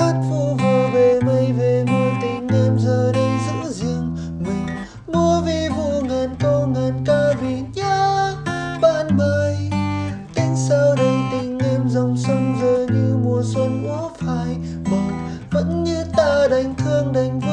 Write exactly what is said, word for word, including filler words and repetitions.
hát vu vơ về mây về mưa, tình em giờ đây giữ riêng mình. Múa vi vu ngàn câu ngàn ca vì nhớ bạn bơi. Cánh sao đây tình em dòng sông giờ như mùa xuân úa phai bờ, vẫn như ta đành thương đành